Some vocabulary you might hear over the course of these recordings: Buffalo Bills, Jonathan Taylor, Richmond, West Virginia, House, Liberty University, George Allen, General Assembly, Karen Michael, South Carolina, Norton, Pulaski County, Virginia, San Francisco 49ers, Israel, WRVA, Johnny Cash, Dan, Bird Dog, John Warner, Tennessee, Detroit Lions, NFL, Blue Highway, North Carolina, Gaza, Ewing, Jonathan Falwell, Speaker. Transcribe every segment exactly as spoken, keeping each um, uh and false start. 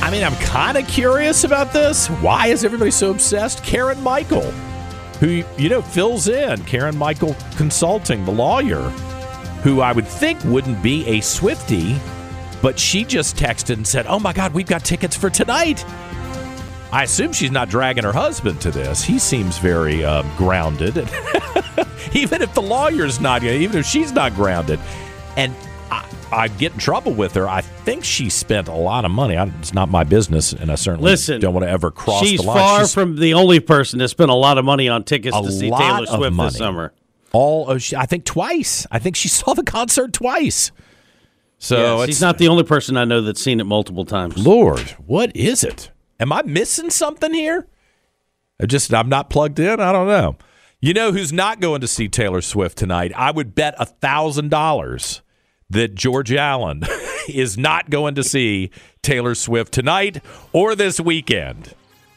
I mean, I'm kind of curious about this. Why is everybody so obsessed? Karen Michael, who, you know, fills in. Karen Michael Consulting, the lawyer, who I would think wouldn't be a Swiftie, but she just texted and said, oh, my God, we've got tickets for tonight. I assume she's not dragging her husband to this. He seems very uh, grounded. Even if the lawyer's not, even if she's not grounded. And I, I get in trouble with her. I think she spent a lot of money. I, it's not my business, and I certainly Listen, don't want to ever cross the line. Far she's far from the only person that spent a lot of money on tickets to see Taylor Swift this summer. All of, I think twice. I think she saw the concert twice. So yeah, she's not the only person I know that's seen it multiple times. Lord, what is it? Am I missing something here? I just, I'm not plugged in? I don't know. You know who's not going to see Taylor Swift tonight? I would bet one thousand dollars that George Allen is not going to see Taylor Swift tonight or this weekend.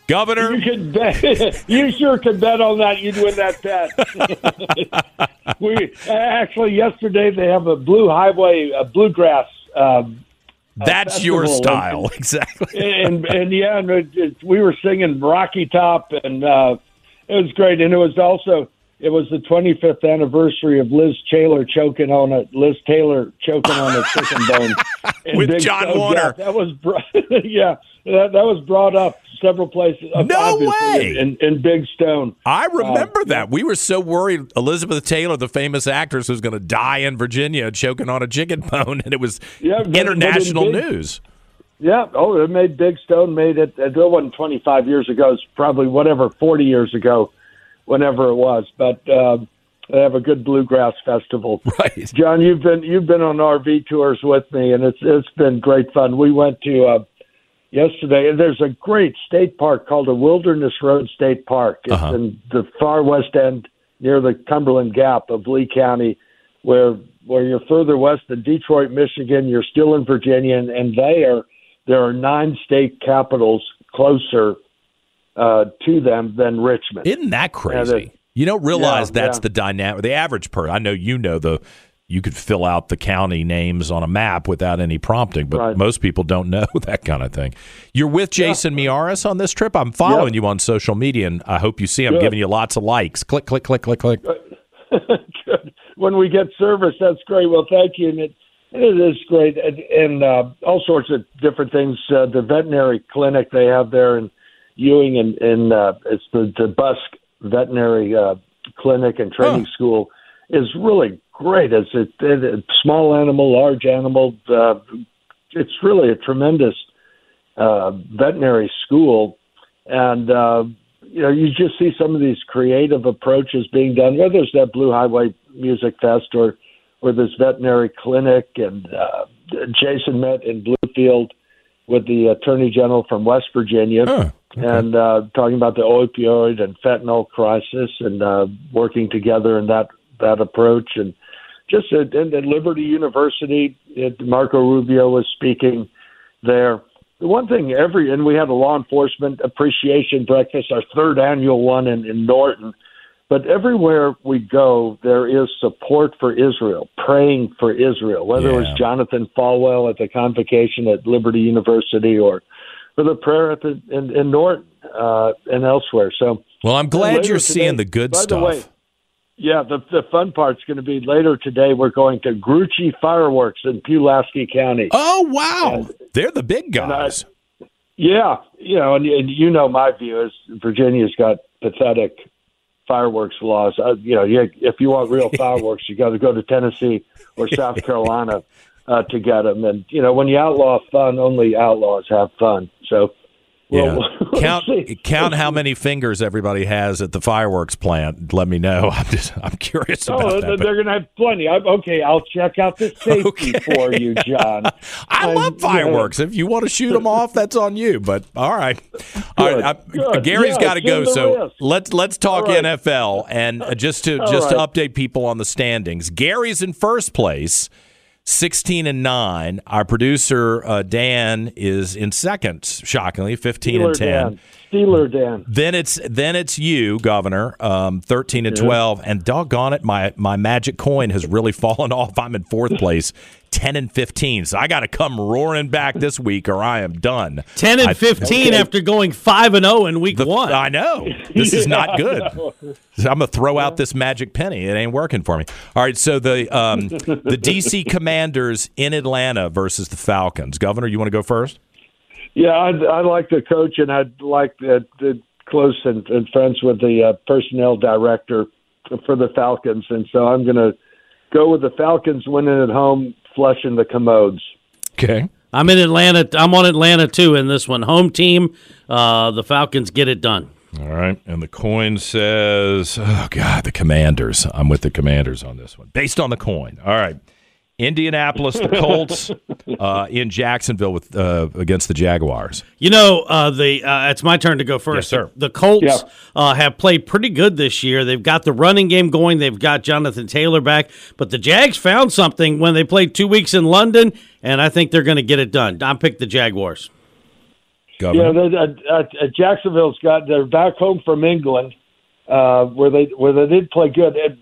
Governor? You could bet. You sure could bet on that. You'd win that bet. we Actually, yesterday they have a Blue Highway, a bluegrass um That's your style, and, exactly. and, and yeah, and it, it, we were singing Rocky Top, and uh, it was great. And it was also it was the twenty-fifth anniversary of Liz Taylor choking on a Liz Taylor choking on a chicken bone with Big John Warner. That was yeah, that, that was brought up several places. No way! In, in Big Stone, I remember uh, that we were so worried Elizabeth Taylor, the famous actress, was going to die in Virginia choking on a chicken bone, and it was yeah, international big, news. Yeah, oh, it made Big Stone made it. It wasn't twenty-five years ago; it's probably whatever forty years ago, whenever it was. But uh, they have a good bluegrass festival. Right, John, you've been you've been on R V tours with me, and it's it's been great fun. We went to. Uh, Yesterday, and there's a great state park called the Wilderness Road State Park. It's uh-huh. in the far west end near the Cumberland Gap of Lee County, where where you're further west than Detroit, Michigan. You're still in Virginia, and, and they are there are nine state capitals closer uh, to them than Richmond. Isn't that crazy? It, you don't realize yeah, that's yeah. the dynamic. The average person, I know you know the. You could fill out the county names on a map without any prompting, but right. most people don't know that kind of thing. You're with Jason yeah. Meares on this trip. I'm following yep. you on social media, and I hope you see I'm Good. giving you lots of likes. Click, click, click, click, click. Good. When we get service, that's great. Well, thank you, and it, it is great. And, and uh, all sorts of different things. Uh, the veterinary clinic they have there in Ewing, and, and uh, it's the, the Busk Veterinary uh, Clinic and Training huh. School is really great. It's a, a small animal, large animal. Uh, it's really a tremendous uh, veterinary school. And, uh, you know, you just see some of these creative approaches being done, whether it's that Blue Highway Music Fest or, or this veterinary clinic. And uh, Jason met in Bluefield with the Attorney General from West Virginia oh, okay. and uh, talking about the opioid and fentanyl crisis and uh, working together in that that approach. And just at, at Liberty University, it, Marco Rubio was speaking there. The one thing every, and we had a law enforcement appreciation breakfast, our third annual one in, in Norton, but everywhere we go, there is support for Israel, praying for Israel, whether yeah. it was Jonathan Falwell at the convocation at Liberty University or for the prayer at the, in, in Norton uh, and elsewhere. So, well, I'm glad you're today, seeing the good stuff. By the way, yeah, the the fun part's going to be later today. We're going to Grucci Fireworks in Pulaski County. Oh, wow. And, they're the big guys. I, yeah. You know, and, and you know my view is Virginia's got pathetic fireworks laws. Uh, you know, you, if you want real fireworks, you got to go to Tennessee or South Carolina uh, to get them. And, you know, when you outlaw fun, only outlaws have fun. So we'll, yeah. count count how many fingers everybody has at the fireworks plant. Let me know. I'm just I'm curious oh, about that. They're going to have plenty. I'm, okay, I'll check out the safety okay. for you, John. I and, love fireworks. You know. If you want to shoot them off, that's on you. But all right, all right. I, Gary's yeah, got to go. So list. let's let's talk right. N F L and just to all just right. to update people on the standings. Gary's in first place. sixteen and nine. Our producer uh, Dan is in second, shockingly, fifteen Steeler and ten. Dan. Steeler Dan. Then it's then it's you, Governor, um, thirteen and yeah. twelve. And doggone it, my my magic coin has really fallen off. I'm in fourth place, ten and fifteen. So I got to come roaring back this week, or I am done. Ten and I, fifteen okay. after going five and zero in week the, one. I know this yeah, is not good. I'm gonna throw yeah. out this magic penny. It ain't working for me. All right, so the um, the D C command. Commanders in Atlanta versus the Falcons. Governor, you want to go first? Yeah, I'd, I'd like to coach, and I'd like to, to close and, and friends with the uh, personnel director for the Falcons, and so I'm going to go with the Falcons winning at home, flushing the commodes. Okay. I'm in Atlanta. I'm on Atlanta, too, in this one. Home team, uh, the Falcons get it done. All right, and the coin says, oh, God, the Commanders. I'm with the Commanders on this one, based on the coin. All right. Indianapolis, the Colts uh, in Jacksonville with uh, against the Jaguars. You know, uh, the uh, it's my turn to go first. Yes, sir. The, the Colts yeah. uh, have played pretty good this year. They've got the running game going. They've got Jonathan Taylor back. But the Jags found something when they played two weeks in London, and I think they're going to get it done. I picked the Jaguars. Governor. Yeah, uh, uh, Jacksonville's got they're back home from England, uh, where they where they did play good. It,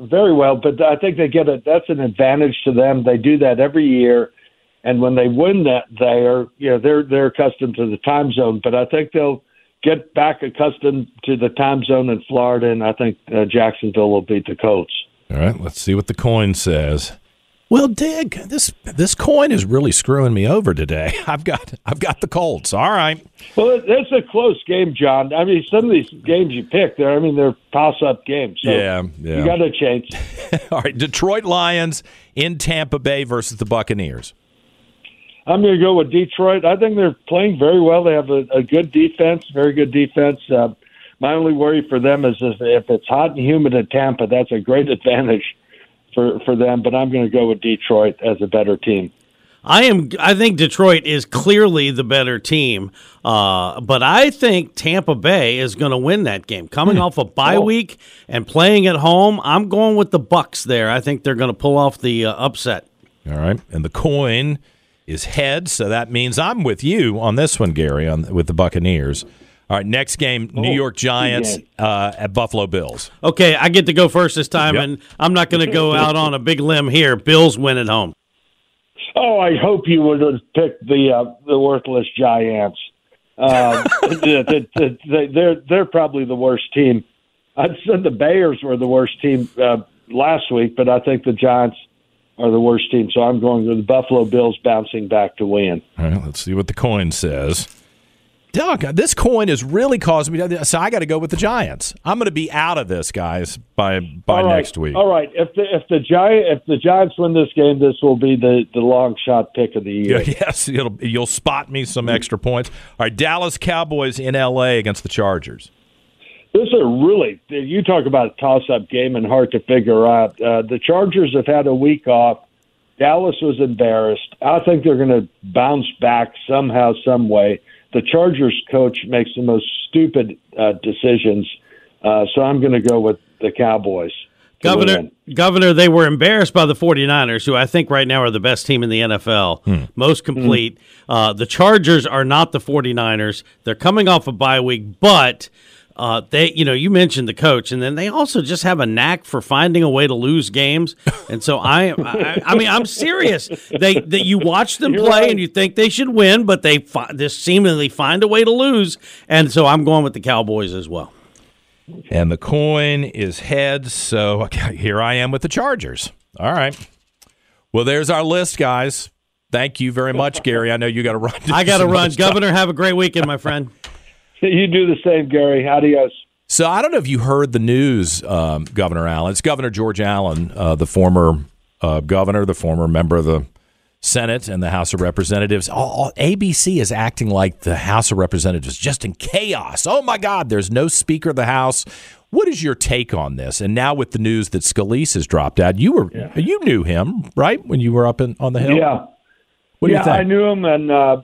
Very well, but I think they get it. That's an advantage to them. They do that every year, and when they win that, there, you know, they're they're accustomed to the time zone. But I think they'll get back accustomed to the time zone in Florida, and I think uh, Jacksonville will beat the Colts. All right, let's see what the coin says. Well, Dig, this this coin is really screwing me over today. I've got I've got the Colts. All right. Well, that's a close game, John. I mean, some of these games you pick, there, I mean, they're toss-up games. So yeah, yeah. You got a chance. All right, Detroit Lions in Tampa Bay versus the Buccaneers. I'm going to go with Detroit. I think they're playing very well. They have a, a good defense, very good defense. Uh, my only worry for them is if, if it's hot and humid in Tampa, that's a great advantage. For, for them, but I'm going to go with Detroit as a better team. I am. I think Detroit is clearly the better team, uh, but I think Tampa Bay is going to win that game. Coming off a bye cool. week and playing at home, I'm going with the Bucs there. I think they're going to pull off the uh, upset. All right, and the coin is heads, so that means I'm with you on this one, Gary, on with the Buccaneers. All right, next game, New oh, York Giants uh, at Buffalo Bills. Okay, I get to go first this time, yep. and I'm not going to go out on a big limb here. Bills win at home. Oh, I hope you would have picked the uh, the worthless Giants. Uh, they, they, they're they're probably the worst team. I'd said the Bears were the worst team uh, last week, but I think the Giants are the worst team, so I'm going with the Buffalo Bills bouncing back to win. All right, let's see what the coin says. Doug, this coin is really causing me – so I got to go with the Giants. I'm going to be out of this, guys, by by right. next week. All right. If the if the Giant if the Giants win this game, this will be the, the long shot pick of the year. Yeah, yes, it'll, you'll spot me some extra points. All right, Dallas Cowboys in L A against the Chargers. This is a really – you talk about a toss-up game and hard to figure out. Uh, the Chargers have had a week off. Dallas was embarrassed. I think they're going to bounce back somehow, some way. The Chargers coach makes the most stupid uh, decisions, uh, so I'm going to go with the Cowboys. Governor, Governor, they were embarrassed by the forty-niners, who I think right now are the best team in the N F L, hmm. most complete. Hmm. Uh, the Chargers are not the forty-niners. They're coming off a bye week, but – Uh, they, you know, you mentioned the coach, and then they also just have a knack for finding a way to lose games. And so I, I, I mean, I'm serious. They that you watch them You're play right. and you think they should win, but they fi- just seemingly find a way to lose. And so I'm going with the Cowboys as well. And the coin is heads. So here I am with the Chargers. All right. Well, there's our list, guys. Thank you very much, Gary. I know you got to run. I got to run, Governor. Time. Have a great weekend, my friend. You do the same, Gary. Adios. So I don't know if you heard the news, um, Governor Allen. It's Governor George Allen, uh, the former uh, governor, the former member of the Senate and the House of Representatives. All, all, A B C is acting like the House of Representatives, just in chaos. Oh, my God, there's no Speaker of the House. What is your take on this? And now with the news that Scalise has dropped out, you were yeah. you knew him, right, when you were up in, on the Hill? Yeah. What do yeah, you think? I knew him, and, uh,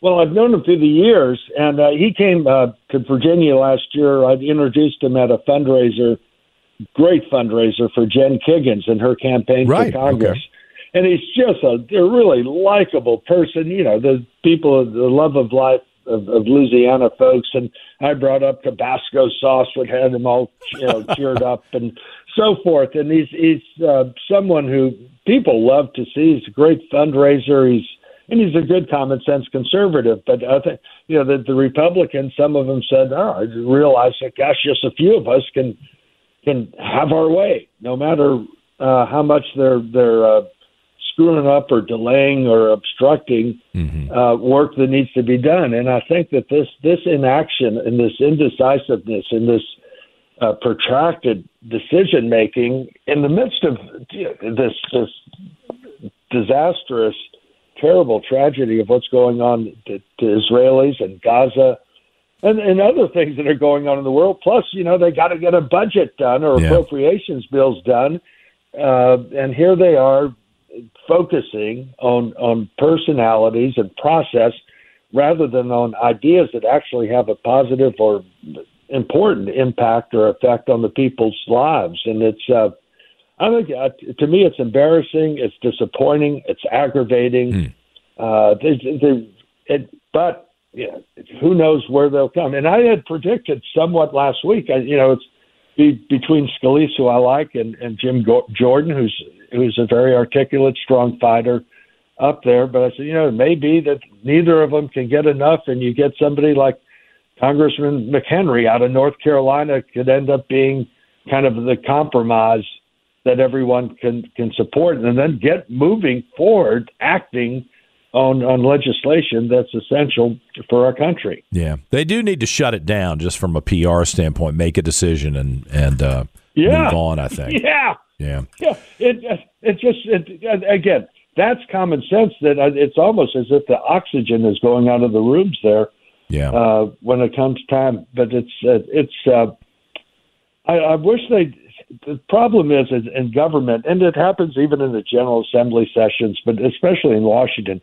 well, I've known him through the years, and uh, he came uh, to Virginia last year. I introduced him at a fundraiser, great fundraiser for Jen Kiggins and her campaign right. for Congress. Okay. And he's just a, a really likable person. You know, the people, the love of life of, of Louisiana folks. And I brought up Tabasco sauce, which had them all, you know, cheered up and so forth. And he's he's uh, someone who people love to see. He's a great fundraiser. He's and he's a good common sense conservative. But I think, you know, the, the Republicans, some of them said, "Oh, I realized that gosh, just a few of us can can have our way, no matter uh, how much they're they're." Uh, screwing up or delaying or obstructing mm-hmm. uh, work that needs to be done." And I think that this this inaction and this indecisiveness and this uh, protracted decision making in the midst of this this disastrous, terrible tragedy of what's going on to, to Israelis and Gaza and, and other things that are going on in the world. Plus, you know, they got to get a budget done or yeah. appropriations bills done, uh, and here they are, focusing on, on personalities and process rather than on ideas that actually have a positive or important impact or effect on the people's lives. And it's, uh, I think, uh, to me, it's embarrassing. It's disappointing. It's aggravating. Mm. Uh, they, they, it, but you know, who knows where they'll come? And I had predicted somewhat last week. I, you know, it's be, between Scalise, who I like, and, and Jim Go- Jordan, who's who's a very articulate, strong fighter up there. But I said, you know, it may be that neither of them can get enough, and you get somebody like Congressman McHenry out of North Carolina could end up being kind of the compromise that everyone can, can support, and then get moving forward, acting on, on legislation that's essential for our country. Yeah, they do need to shut it down just from a P R standpoint, make a decision and, and uh, yeah. move on, I think. Yeah. Yeah, yeah. It it just it, again, that's common sense. That it's almost as if the oxygen is going out of the rooms there. Yeah. Uh, when it comes time, but it's it's. Uh, I, I wish they. The problem is in, in government, and it happens even in the General Assembly sessions, but especially in Washington,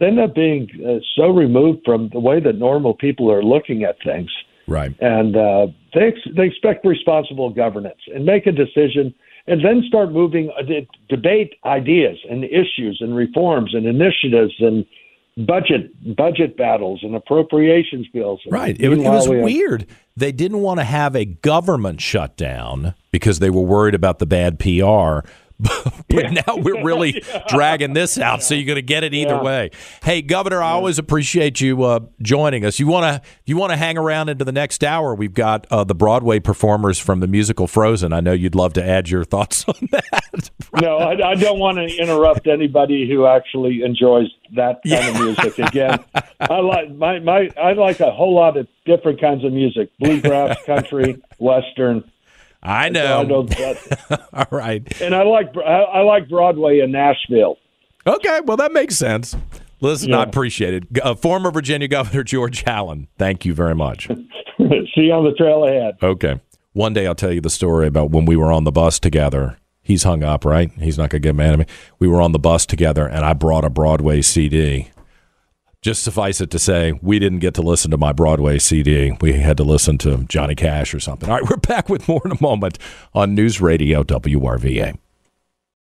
they end up being uh, so removed from the way that normal people are looking at things. Right. And uh, they ex- they expect responsible governance and make a decision. And then start moving, uh, debate ideas and issues and reforms and initiatives and budget budget battles and appropriations bills. Right. It, it was we weird. Have... They didn't want to have a government shutdown because they were worried about the bad P R. But yeah. now we're really yeah. dragging this out, yeah. so you're going to get it either yeah. way. Hey, Governor, yeah. I always appreciate you uh, joining us. You want to you want to hang around into the next hour? We've got uh, the Broadway performers from the musical Frozen. I know you'd love to add your thoughts on that. No, I, I don't want to interrupt anybody who actually enjoys that kind yeah. of music. Again, I like my, my I like a whole lot of different kinds of music: bluegrass, country, western. I know. I know that. All right. And I like I like Broadway in Nashville. Okay, well, that makes sense. Listen, yeah. I appreciate it. Uh, former Virginia Governor George Allen, thank you very much. See you on the trail ahead. Okay. One day I'll tell you the story about when we were on the bus together. He's hung up, right? He's not going to get mad at me. We were on the bus together, and I brought a Broadway C D. Just suffice it to say, we didn't get to listen to my Broadway C D. We had to listen to Johnny Cash or something. All right, we're back with more in a moment on News Radio W R V A.